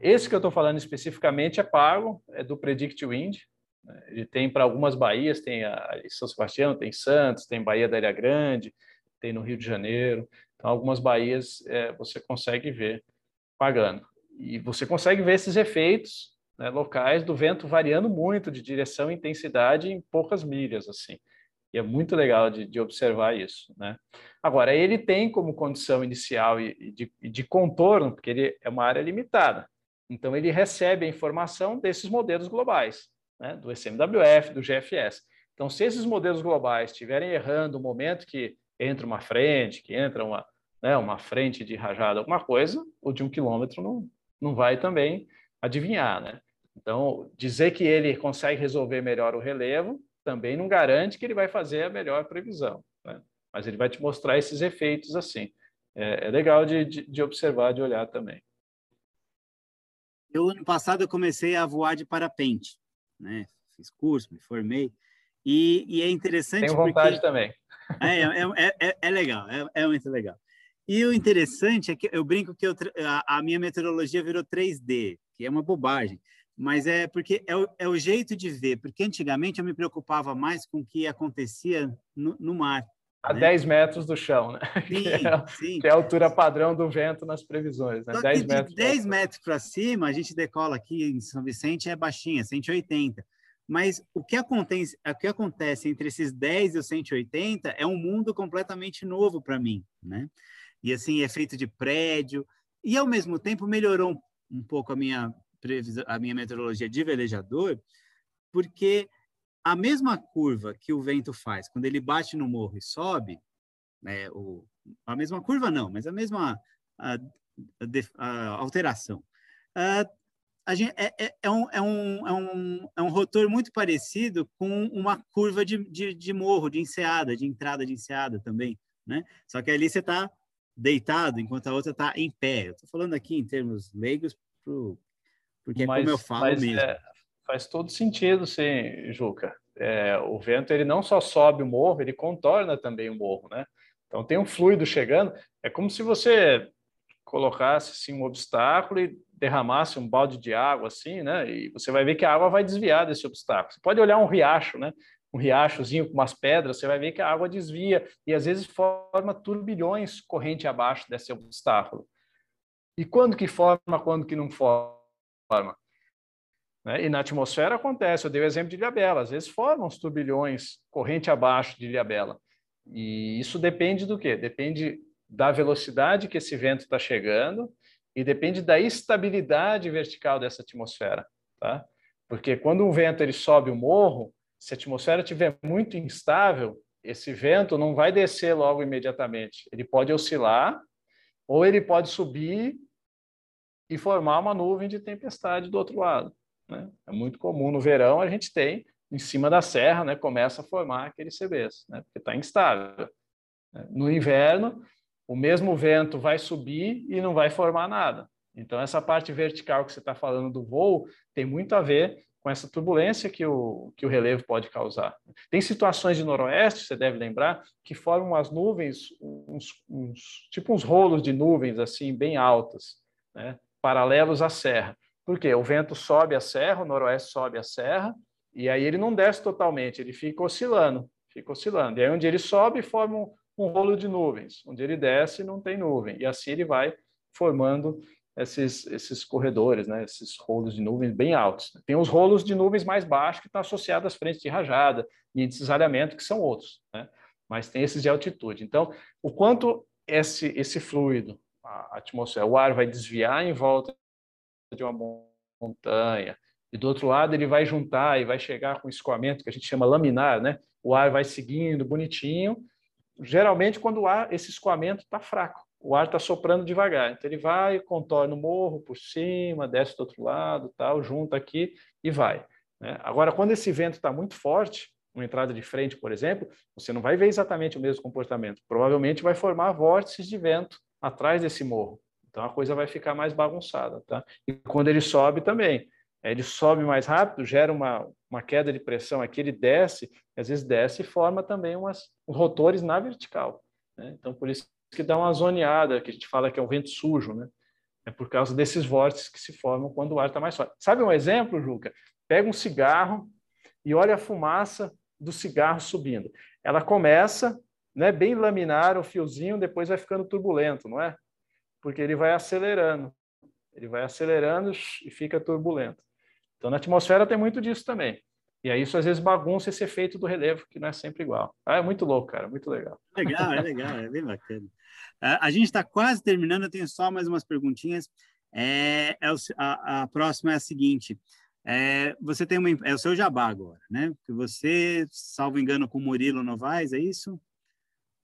Esse que eu estou falando especificamente é pago, é do Predict Wind. Ele tem para algumas baías, tem São Sebastião, tem Santos, tem Baía da Ilha Grande, tem no Rio de Janeiro. Então, algumas baías você consegue ver pagando. E você consegue ver esses efeitos né, locais do vento variando muito de direção e intensidade em poucas milhas, assim. E é muito legal de observar isso, né? Agora, ele tem como condição inicial e de contorno, porque ele é uma área limitada. Então, ele recebe a informação desses modelos globais, né? Do ECMWF, do GFS. Então, se esses modelos globais estiverem errando o momento que entra uma frente, que entra uma frente de rajada, alguma coisa, o de 1 quilômetro não vai também adivinhar, né? Então, dizer que ele consegue resolver melhor o relevo também não garante que ele vai fazer a melhor previsão, né? Mas ele vai te mostrar esses efeitos assim. É legal de observar, de olhar também. Eu, ano passado, eu comecei a voar de parapente, né? Fiz curso, me formei. E é interessante. Tenho vontade porque... também. É legal, é muito legal. E o interessante é que eu brinco que a minha meteorologia virou 3D, que é uma bobagem, mas é porque é o jeito de ver, porque antigamente eu me preocupava mais com o que acontecia no mar. A 10 metros do chão, né? Sim, sim. Que é a altura padrão do vento nas previsões, né? 10 metros. 10 metros para cima, a gente decola aqui em São Vicente, é baixinha, 180. Mas o que acontece entre esses 10 e os 180 é um mundo completamente novo para mim, né? E assim, é feito de prédio. E, ao mesmo tempo, melhorou um pouco a minha meteorologia de velejador, porque a mesma curva que o vento faz quando ele bate no morro e sobe, né, a mesma curva não, mas a mesma alteração, é um rotor muito parecido com uma curva de morro, de enseada, de entrada de enseada também, né? Só que ali você está deitado, enquanto a outra está em pé. Eu estou falando aqui em termos leigos, porque é como eu falo mesmo. Faz todo sentido, sim, Juca. O vento, ele não só sobe o morro, ele contorna também o morro, né? Então, tem um fluido chegando. É como se você colocasse assim, um obstáculo e derramasse um balde de água, assim, né? E você vai ver que a água vai desviar desse obstáculo. Você pode olhar um riacho, né? Um riachozinho com umas pedras, você vai ver que a água desvia e, às vezes, forma turbilhões corrente abaixo desse obstáculo. E quando que forma, quando que não forma? Né? E na atmosfera acontece. Eu dei o exemplo de Ilhabela. Às vezes formam os turbilhões corrente abaixo de Ilhabela. E isso depende do quê? Depende da velocidade que esse vento está chegando e depende da estabilidade vertical dessa atmosfera, tá? Porque quando um vento ele sobe o morro, se a atmosfera estiver muito instável, esse vento não vai descer logo imediatamente. Ele pode oscilar ou ele pode subir e formar uma nuvem de tempestade do outro lado, né? É muito comum no verão, a gente tem, em cima da serra, né, começa a formar aquele CBs, né, porque está instável. No inverno, o mesmo vento vai subir e não vai formar nada. Então, essa parte vertical que você está falando do voo tem muito a ver com essa turbulência que o relevo pode causar. Tem situações de noroeste, você deve lembrar, que formam as nuvens, tipo uns rolos de nuvens assim bem altas, né, paralelos à serra. Por quê? O vento sobe a serra, o noroeste sobe a serra, e aí ele não desce totalmente, ele fica oscilando, E aí, onde ele sobe, forma um rolo de nuvens, onde ele desce não tem nuvem, e assim ele vai formando esses corredores, né? Esses rolos de nuvens bem altos. Tem os rolos de nuvens mais baixos que estão associados às frentes de rajada e de cisalhamento, que são outros, né? Mas tem esses de altitude. Então, o quanto esse fluido, a atmosfera, o ar vai desviar em volta de uma montanha, e do outro lado ele vai juntar e vai chegar com escoamento, que a gente chama laminar, né? O ar vai seguindo bonitinho. Geralmente, quando esse escoamento está fraco, o ar está soprando devagar. Então, ele vai, contorna o morro por cima, desce do outro lado, tal, junta aqui e vai, né? Agora, quando esse vento está muito forte, uma entrada de frente, por exemplo, você não vai ver exatamente o mesmo comportamento. Provavelmente vai formar vórtices de vento atrás desse morro. Então, a coisa vai ficar mais bagunçada, tá? E quando ele sobe também. Ele sobe mais rápido, gera uma queda de pressão aqui, ele desce, às vezes desce e forma também rotores na vertical, né? Então, por isso que dá uma zoneada, que a gente fala que é um vento sujo, né? É por causa desses vórtices que se formam quando o ar está mais forte. Sabe um exemplo, Juca? Pega um cigarro e olha a fumaça do cigarro subindo. Ela começa, né, bem laminar o fiozinho, depois vai ficando turbulento, não é? Porque ele vai acelerando e fica turbulento. Então, na atmosfera tem muito disso também. E aí isso às vezes bagunça esse efeito do relevo, que não é sempre igual. Ah, é muito louco, cara, muito legal. Legal, é legal, é bem bacana. A gente está quase terminando, eu tenho só mais umas perguntinhas. A próxima é a seguinte. Você tem uma... É o seu jabá agora, né? Que você, salvo engano, com o Murilo Novaes, é isso?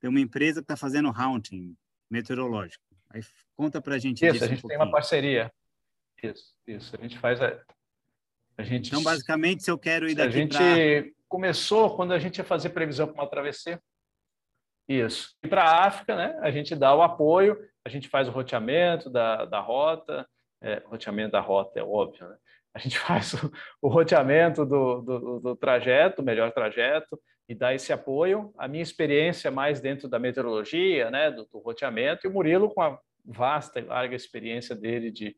Tem uma empresa que está fazendo haunting meteorológico. Aí conta para a gente isso. Isso, a gente tem uma parceria. Isso, a gente faz... Então, basicamente, se eu quero ir daqui para... A gente começou quando a gente ia fazer previsão para uma travessia. Isso. E para a África, né, a gente dá o apoio, a gente faz o roteamento da rota. Roteamento da rota é óbvio, né? A gente faz o roteamento do trajeto, o melhor trajeto, e dá esse apoio. A minha experiência mais dentro da meteorologia, né, do roteamento, e o Murilo com a vasta e larga experiência dele de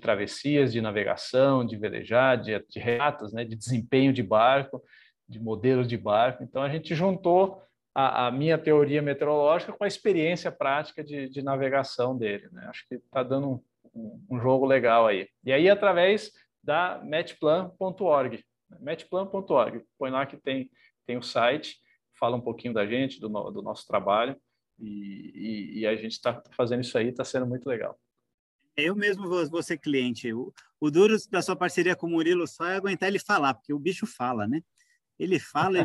travessias, de navegação, de velejar, de regatas, né, de desempenho de barco, de modelo de barco. Então, a gente juntou a minha teoria meteorológica com a experiência prática de navegação dele, né? Acho que está dando um jogo legal aí. E aí, através da metplan.org. Metplan.org. Põe lá que tem o site, fala um pouquinho da gente, do nosso trabalho, e a gente está fazendo isso aí, está sendo muito legal. Eu mesmo vou ser cliente. O duro da sua parceria com o Murilo só é aguentar ele falar, porque o bicho fala, né? Ele fala,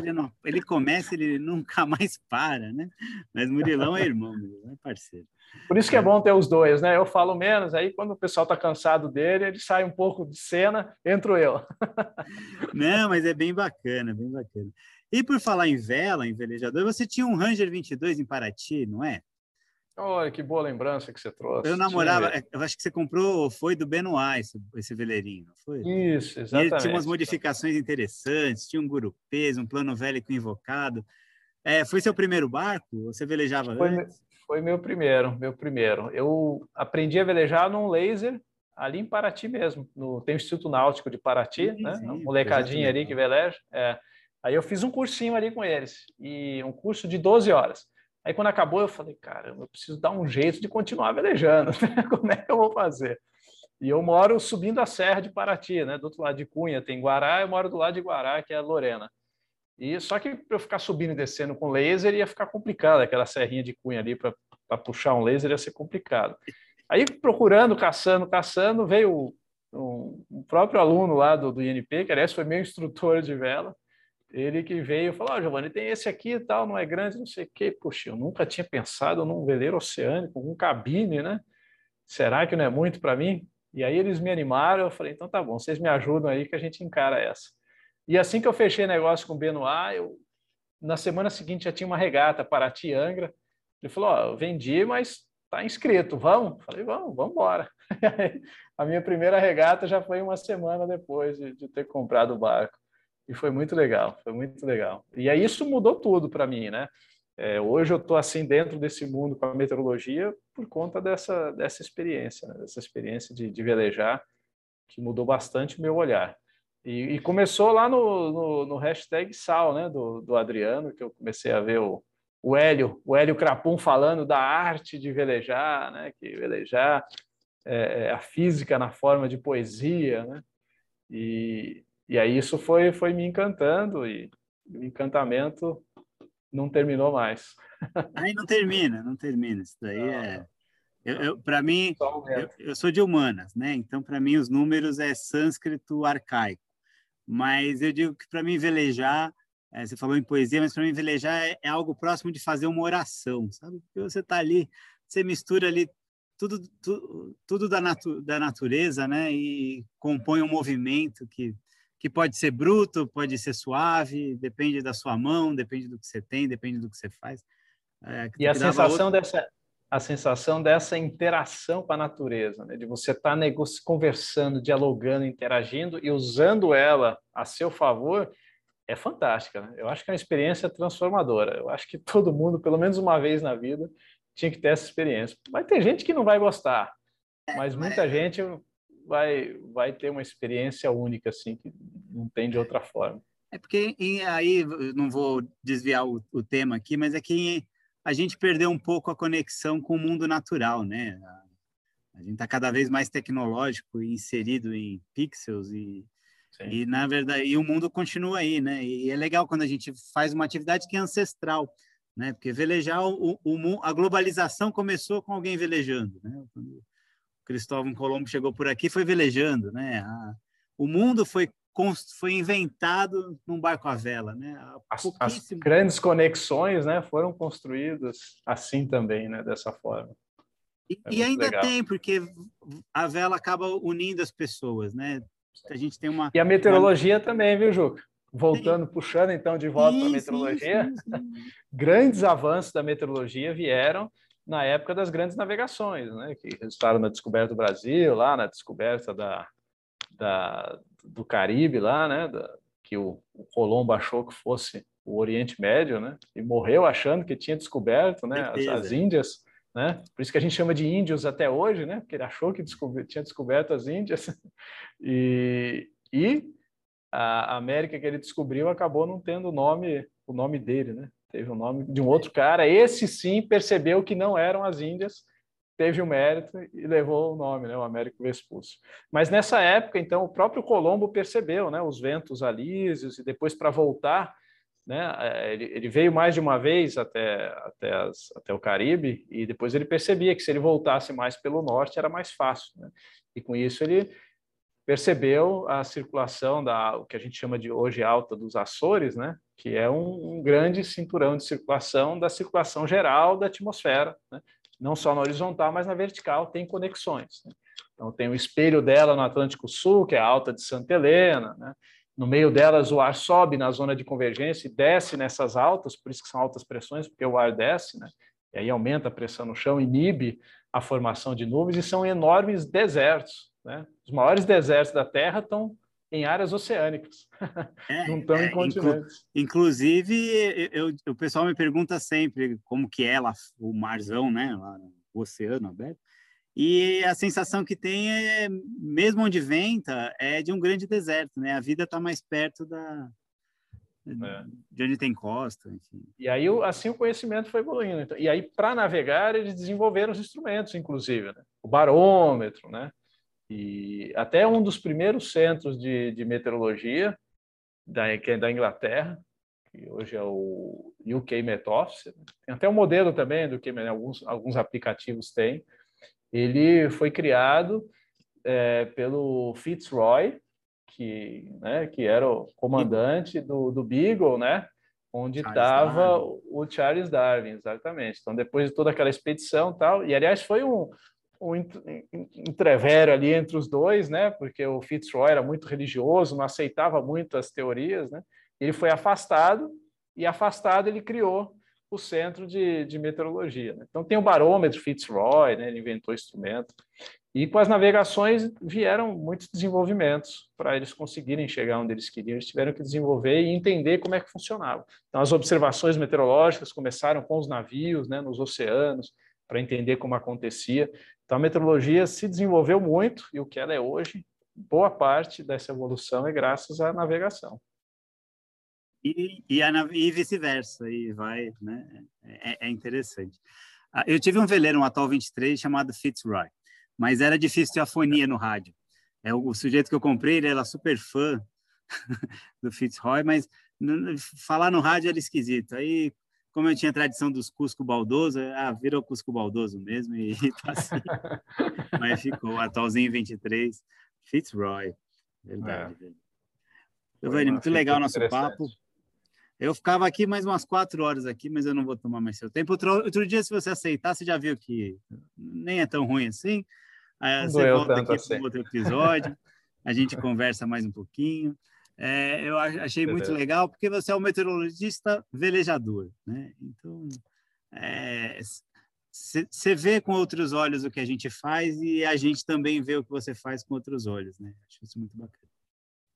ele começa, ele nunca mais para, né? Mas Murilão é irmão, Murilão é parceiro. Por isso que é bom ter os dois, né? Eu falo menos, aí quando o pessoal está cansado dele, ele sai um pouco de cena, entro eu. Não, mas é bem bacana, bem bacana. E por falar em vela, em velejador, você tinha um Ranger 22 em Paraty, não é? Olha, que boa lembrança que você trouxe. Eu namorava, eu acho que você comprou, foi do Benoit, esse veleirinho, não foi? Isso, exatamente. E ele tinha umas modificações interessantes, tinha um gurupês, um plano vélico invocado. Foi seu primeiro barco? Você velejava antes? Foi meu primeiro. Eu aprendi a velejar num laser ali em Paraty mesmo, tem o Instituto Náutico de Paraty, sim, né? Sim, um molecadinho ali que veleja. Aí eu fiz um cursinho ali com eles, e um curso de 12 horas. Aí, quando acabou, eu falei, caramba, eu preciso dar um jeito de continuar velejando, né? Como é que eu vou fazer? E eu moro subindo a serra de Paraty, né? Do outro lado de Cunha tem Guará, eu moro do lado de Guará, que é Lorena. E só que para eu ficar subindo e descendo com laser ia ficar complicado, aquela serrinha de Cunha ali para puxar um laser ia ser complicado. Aí, procurando, caçando, veio um próprio aluno lá do INPE, que aliás foi meu instrutor de vela. Ele que veio e falou, ó, Giovanni, tem esse aqui e tal, não é grande, não sei o quê. Poxa, eu nunca tinha pensado num veleiro oceânico, num cabine, né? Será que não é muito para mim? E aí eles me animaram, eu falei, então tá bom, vocês me ajudam aí que a gente encara essa. E assim que eu fechei negócio com o Benoit, na semana seguinte já tinha uma regata, Paraty Angra. Ele falou, ó, eu vendi, mas tá inscrito, vamos? Eu falei, vamos embora. A minha primeira regata já foi uma semana depois de ter comprado o barco. E foi muito legal, foi muito legal. E aí isso mudou tudo para mim, né? Hoje eu estou assim dentro desse mundo com a meteorologia por conta dessa experiência, né? Dessa experiência de velejar, que mudou bastante o meu olhar. E começou lá no hashtag Sal, né? Do Adriano, que eu comecei a ver o Hélio Crapum falando da arte de velejar, né? Que velejar é a física na forma de poesia, né? E aí isso foi me encantando, e o encantamento não terminou mais. Aí não termina. Isso daí não, é... Para mim, eu sou de humanas, né? Então, para mim, os números é sânscrito arcaico. Mas eu digo que para mim velejar, você falou em poesia, mas para mim velejar é algo próximo de fazer uma oração, sabe? Porque você está ali, você mistura ali tudo da natureza, né? E compõe um movimento que pode ser bruto, pode ser suave, depende da sua mão, depende do que você tem, depende do que você faz. E a sensação dessa interação com a natureza, né? De você estar conversando, dialogando, interagindo e usando ela a seu favor, é fantástica, né? Eu acho que é uma experiência transformadora. Eu acho que todo mundo, pelo menos uma vez na vida, tinha que ter essa experiência. Vai ter gente que não vai gostar, mas muita gente... Vai ter uma experiência única, assim, que não tem de outra forma. É porque, aí, não vou desviar o tema aqui, mas é que a gente perdeu um pouco a conexão com o mundo natural, né? A gente está cada vez mais tecnológico e inserido em pixels e Sim. E, na verdade, e o mundo continua aí, né? E é legal quando a gente faz uma atividade que é ancestral, né? Porque velejar, a globalização começou com alguém velejando, né? Quando o Cristóvão Colombo chegou por aqui, foi velejando, né? O mundo foi inventado num barco à vela, né? As grandes conexões, né, foram construídas assim também, né, dessa forma. E ainda legal. Tem, porque a vela acaba unindo as pessoas, né? A gente tem uma... E a meteorologia também, viu, Juca? Voltando, sim. Puxando então de volta para a meteorologia, sim. Grandes avanços da meteorologia vieram na época das grandes navegações, né? Que resultaram na descoberta do Brasil, lá na descoberta do Caribe, lá, né? Que o Colombo achou que fosse o Oriente Médio, né? E morreu achando que tinha descoberto, né? As Índias. Né? Por isso que a gente chama de índios até hoje, né? Porque ele achou que tinha descoberto as Índias. E a América que ele descobriu acabou não tendo o nome dele, né? Teve o nome de um outro cara. Esse sim percebeu que não eram as Índias, teve o mérito e levou o nome, né? O Américo Vespúcio. Mas nessa época, então, o próprio Colombo percebeu, né? Os ventos alísios, e depois para voltar, né? Ele veio mais de uma vez até o Caribe, e depois ele percebia que se ele voltasse mais pelo norte era mais fácil, né? E com isso ele percebeu a circulação o que a gente chama de hoje alta dos Açores, né? Que é um grande cinturão de circulação, da circulação geral da atmosfera, né? Não só na horizontal, mas na vertical tem conexões, né? Então tem o espelho dela no Atlântico Sul, que é a alta de Santa Helena, né? No meio delas, o ar sobe na zona de convergência e desce nessas altas, por isso que são altas pressões, porque o ar desce, né? E aí aumenta a pressão no chão, inibe a formação de nuvens, e são enormes desertos, né? Os maiores desertos da Terra estão em áreas oceânicas, não estão em continentes. Inclusive, o pessoal me pergunta sempre como que é lá, o marzão, né? Lá, o oceano aberto. E a sensação que tem é, mesmo onde venta, é de um grande deserto, né? A vida está mais perto de onde tem costa. Enfim. E aí, assim, o conhecimento foi evoluindo. Então, e aí, para navegar, eles desenvolveram os instrumentos, inclusive, né? O barômetro, né? E até um dos primeiros centros de meteorologia, que é da Inglaterra, que hoje é o UK Met Office. Tem até um modelo também do que alguns aplicativos têm. Ele foi criado pelo Fitzroy, que era o comandante do Beagle, né? Onde estava o Charles Darwin, exatamente. Então, depois de toda aquela expedição e tal... E, aliás, foi um entrevero ali entre os dois, né? Porque o Fitzroy era muito religioso, não aceitava muito as teorias, né? Ele foi afastado, e afastado ele criou o centro de meteorologia, né? Então tem o barômetro Fitzroy, né? Ele inventou o instrumento, e com as navegações vieram muitos desenvolvimentos para eles conseguirem chegar onde eles queriam. Eles tiveram que desenvolver e entender como é que funcionava. Então as observações meteorológicas começaram com os navios, né? Nos oceanos, para entender como acontecia. Então a meteorologia se desenvolveu muito, e o que ela é hoje, boa parte dessa evolução é graças à navegação. E vice-versa, e vai, né? É interessante. Eu tive um veleiro, um atol 23, chamado Fitzroy, mas era difícil ter afonia no rádio. O sujeito que eu comprei, ele era super fã do Fitzroy, mas falar no rádio era esquisito. Aí, como eu tinha a tradição dos Cusco Baldoso, virou Cusco Baldoso mesmo, e tá assim. Mas ficou o atolzinho 23, Fitzroy. Verdade, verdade. Giovanni, muito legal o nosso papo. Eu ficava aqui mais umas 4 horas aqui, mas eu não vou tomar mais seu tempo. Outro dia, se você aceitar, você já viu que nem é tão ruim assim. Você volta aqui assim, para outro episódio, a gente conversa mais um pouquinho. Eu achei muito legal, porque você é um meteorologista velejador, né? Então, você vê com outros olhos o que a gente faz, e a gente também vê o que você faz com outros olhos, né? Acho isso muito bacana.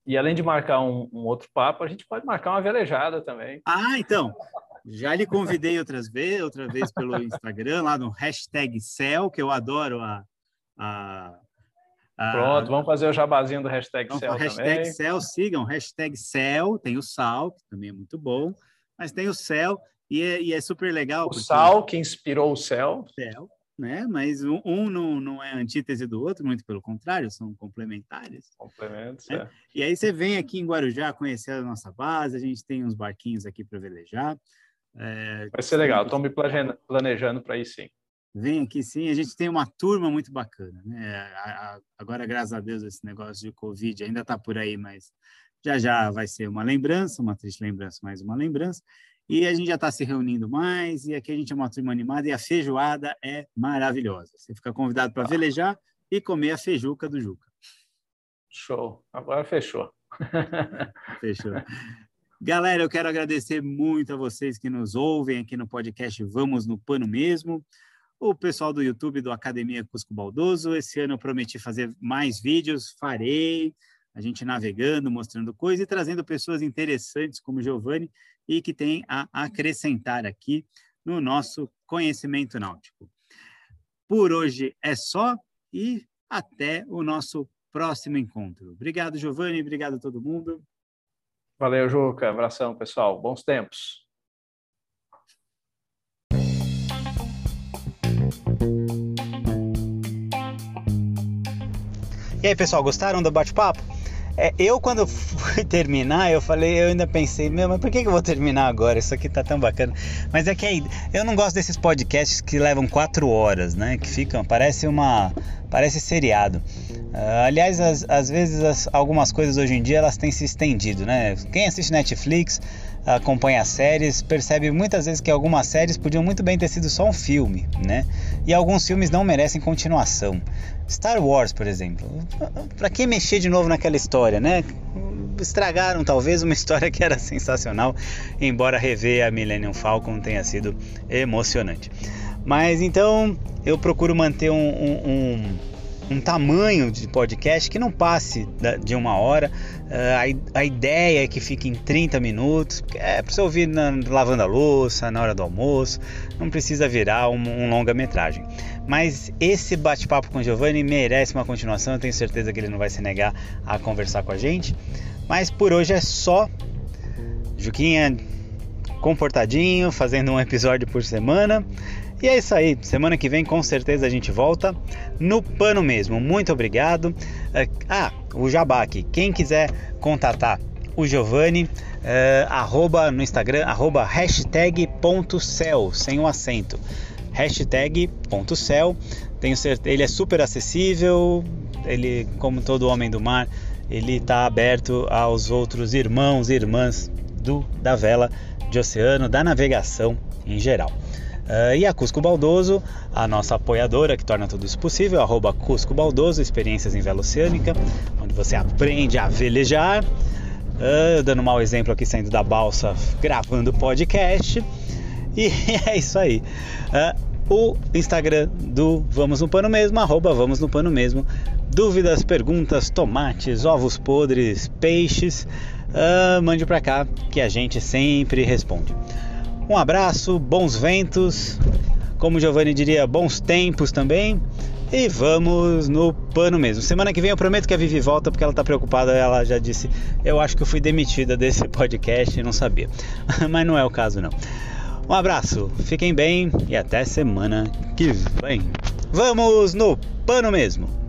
E além de marcar um outro papo, a gente pode marcar uma velejada também. Então, já lhe convidei outra vez pelo Instagram, lá no #cel, que eu adoro Pronto, vamos fazer o jabazinho do #cel também. #cel, sigam, #cel, tem o sal, que também é muito bom, mas tem o cel, e é super legal. O sal, que inspirou o cel. né? Mas um não é antítese do outro, muito pelo contrário, são complementares. Complementos, né? É. E aí você vem aqui em Guarujá conhecer a nossa base, a gente tem uns barquinhos aqui para velejar. É, vai ser legal, estou me planejando para ir sim. Vem aqui sim, a gente tem uma turma muito bacana, né? Agora, graças a Deus, esse negócio de Covid ainda está por aí, mas já vai ser uma lembrança, uma triste lembrança, mais uma lembrança. E a gente já está se reunindo mais, e aqui a gente é uma turma animada, e a feijoada é maravilhosa. Você fica convidado para velejar e comer a feijuca do Juca. Show! Agora fechou. Fechou. Galera, eu quero agradecer muito a vocês que nos ouvem aqui no podcast Vamos no Pano Mesmo. O pessoal do YouTube do Academia Cusco Baldoso, esse ano eu prometi fazer mais vídeos, farei. A gente navegando, mostrando coisa e trazendo pessoas interessantes como Giovanni e que tem a acrescentar aqui no nosso conhecimento náutico. Por hoje é só e até o nosso próximo encontro. Obrigado, Giovanni. Obrigado a todo mundo. Valeu, Juca. Abração, pessoal. Bons tempos. E aí, pessoal, gostaram do bate-papo? Eu, quando fui terminar, eu ainda pensei, mas por que eu vou terminar agora? Isso aqui tá tão bacana. Mas é que aí, eu não gosto desses podcasts que levam 4 horas, né? Que ficam, parece seriado. Aliás, às vezes, algumas coisas hoje em dia, elas têm se estendido, né? Quem assiste Netflix, acompanha séries, percebe muitas vezes que algumas séries podiam muito bem ter sido só um filme, né? E alguns filmes não merecem continuação. Star Wars, por exemplo. Pra que mexer de novo naquela história, né? Estragaram talvez uma história que era sensacional, embora rever a Millennium Falcon tenha sido emocionante. Mas então eu procuro manter um tamanho de podcast que não passe de 1 hora. A ideia é que fique em 30 minutos, é para você ouvir lavando a louça, na hora do almoço, não precisa virar um longa-metragem. Mas esse bate-papo com o Giovanni merece uma continuação, eu tenho certeza que ele não vai se negar a conversar com a gente. Mas por hoje é só. Juquinha comportadinho, fazendo um episódio por semana. E é isso aí, semana que vem com certeza a gente volta no Pano Mesmo. Muito obrigado. O jabá aqui, quem quiser contatar o Giovanni, arroba no Instagram, arroba #.cel, sem o acento, #.cel, tenho certeza, ele é super acessível, ele, como todo homem do mar, ele está aberto aos outros irmãos e irmãs da vela, de oceano, da navegação em geral. E a Cusco Baldoso, a nossa apoiadora que torna tudo isso possível, arroba Cusco Baldoso, experiências em vela oceânica, onde você aprende a velejar, dando um mau exemplo aqui, saindo da balsa, gravando podcast, e é isso aí. O Instagram do Vamos no Pano Mesmo, arroba Vamos no Pano Mesmo, dúvidas, perguntas, tomates, ovos podres, peixes, mande pra cá que a gente sempre responde. Um abraço, bons ventos, como o Giovanni diria, bons tempos também, e vamos no Pano Mesmo. Semana que vem eu prometo que a Vivi volta, porque ela está preocupada, ela já disse, eu acho que eu fui demitida desse podcast e não sabia, mas não é o caso não. Um abraço, fiquem bem e até semana que vem. Vamos no Pano Mesmo!